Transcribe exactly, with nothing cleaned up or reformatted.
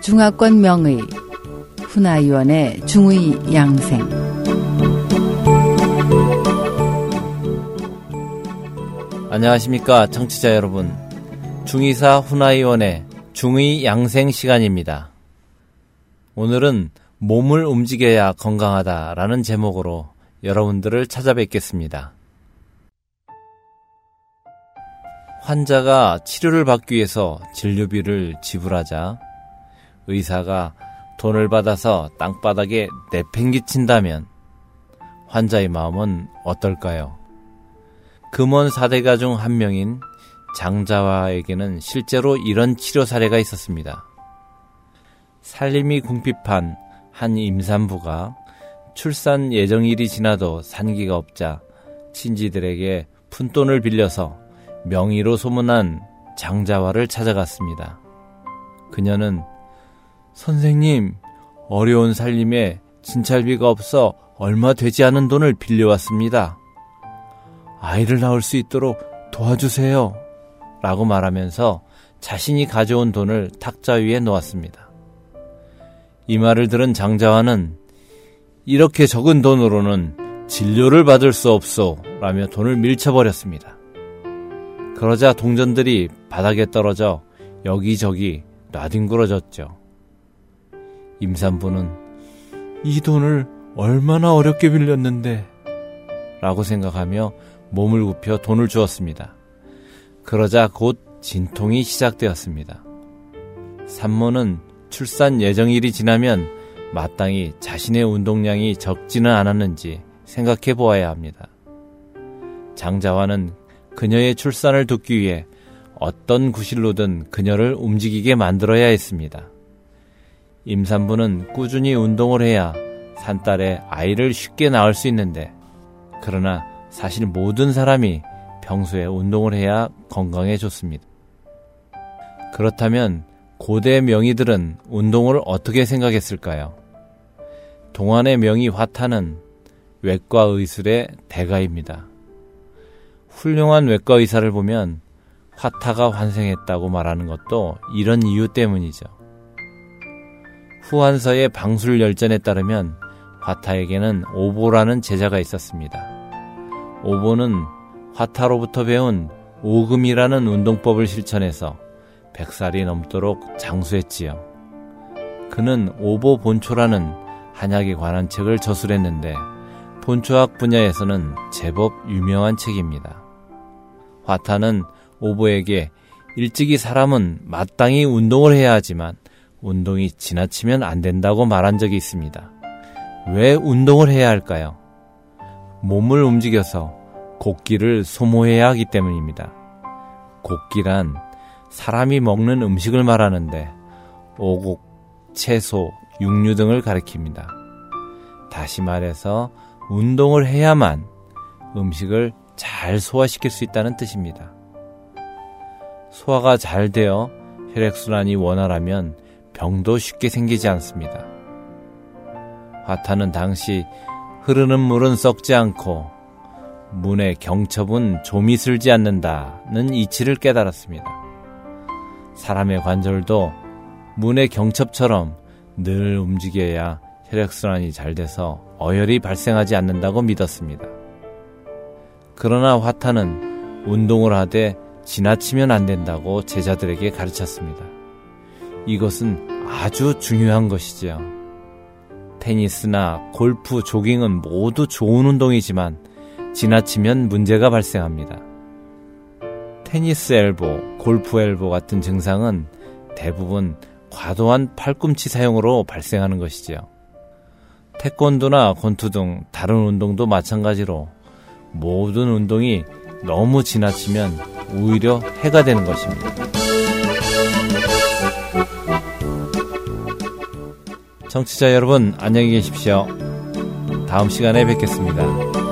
중화권 명의 훈아위원의 중의 양생. 안녕하십니까 청취자 여러분, 중의사 훈아위원의 중의 양생 시간입니다. 오늘은 몸을 움직여야 건강하다라는 제목으로 여러분들을 찾아뵙겠습니다. 환자가 치료를 받기 위해서 진료비를 지불하자 의사가 돈을 받아서 땅바닥에 내팽개친다면 환자의 마음은 어떨까요? 금원 사대가 중 한 명인 장자화에게는 실제로 이런 치료 사례가 있었습니다. 살림이 궁핍한 한 임산부가 출산 예정일이 지나도 산기가 없자 친지들에게 푼돈을 빌려서 명의로 소문난 장자화를 찾아갔습니다. 그녀는 선생님, 어려운 살림에 진찰비가 없어 얼마 되지 않은 돈을 빌려왔습니다. 아이를 낳을 수 있도록 도와주세요 라고 말하면서 자신이 가져온 돈을 탁자 위에 놓았습니다. 이 말을 들은 장자화는 이렇게 적은 돈으로는 진료를 받을 수 없소 라며 돈을 밀쳐버렸습니다. 그러자 동전들이 바닥에 떨어져 여기저기 나뒹굴어졌죠. 임산부는 이 돈을 얼마나 어렵게 빌렸는데 라고 생각하며 몸을 굽혀 돈을 주었습니다. 그러자 곧 진통이 시작되었습니다. 산모는 출산 예정일이 지나면 마땅히 자신의 운동량이 적지는 않았는지 생각해 보아야 합니다. 장자화는 그녀의 출산을 돕기 위해 어떤 구실로든 그녀를 움직이게 만들어야 했습니다. 임산부는 꾸준히 운동을 해야 산딸에 아이를 쉽게 낳을 수 있는데, 그러나 사실 모든 사람이 평소에 운동을 해야 건강에 좋습니다. 그렇다면 고대 명의들은 운동을 어떻게 생각했을까요? 동안의 명의 화타는 외과 의술의 대가입니다. 훌륭한 외과 의사를 보면 화타가 환생했다고 말하는 것도 이런 이유 때문이죠. 후한서의 방술열전에 따르면 화타에게는 오보라는 제자가 있었습니다. 오보는 화타로부터 배운 오금이라는 운동법을 실천해서 백 살이 넘도록 장수했지요. 그는 오보 본초라는 한약에 관한 책을 저술했는데 본초학 분야에서는 제법 유명한 책입니다. 화타는 오보에게 일찍이 사람은 마땅히 운동을 해야 하지만 운동이 지나치면 안 된다고 말한 적이 있습니다. 왜 운동을 해야 할까요? 몸을 움직여서 곡기를 소모해야 하기 때문입니다. 곡기란 사람이 먹는 음식을 말하는데 오곡, 채소, 육류 등을 가리킵니다. 다시 말해서 운동을 해야만 음식을 잘 소화시킬 수 있다는 뜻입니다. 소화가 잘 되어 혈액순환이 원활하면 병도 쉽게 생기지 않습니다. 화타는 당시 흐르는 물은 썩지 않고 문의 경첩은 좀이 슬지 않는다는 이치를 깨달았습니다. 사람의 관절도 문의 경첩처럼 늘 움직여야 혈액순환이 잘 돼서 어혈이 발생하지 않는다고 믿었습니다. 그러나 화타는 운동을 하되 지나치면 안 된다고 제자들에게 가르쳤습니다. 이것은 아주 중요한 것이지요. 테니스나 골프, 조깅은 모두 좋은 운동이지만 지나치면 문제가 발생합니다. 테니스 엘보, 골프 엘보 같은 증상은 대부분 과도한 팔꿈치 사용으로 발생하는 것이지요. 태권도나 권투 등 다른 운동도 마찬가지로 모든 운동이 너무 지나치면 오히려 해가 되는 것입니다. 청취자 여러분, 안녕히 계십시오. 다음 시간에 뵙겠습니다.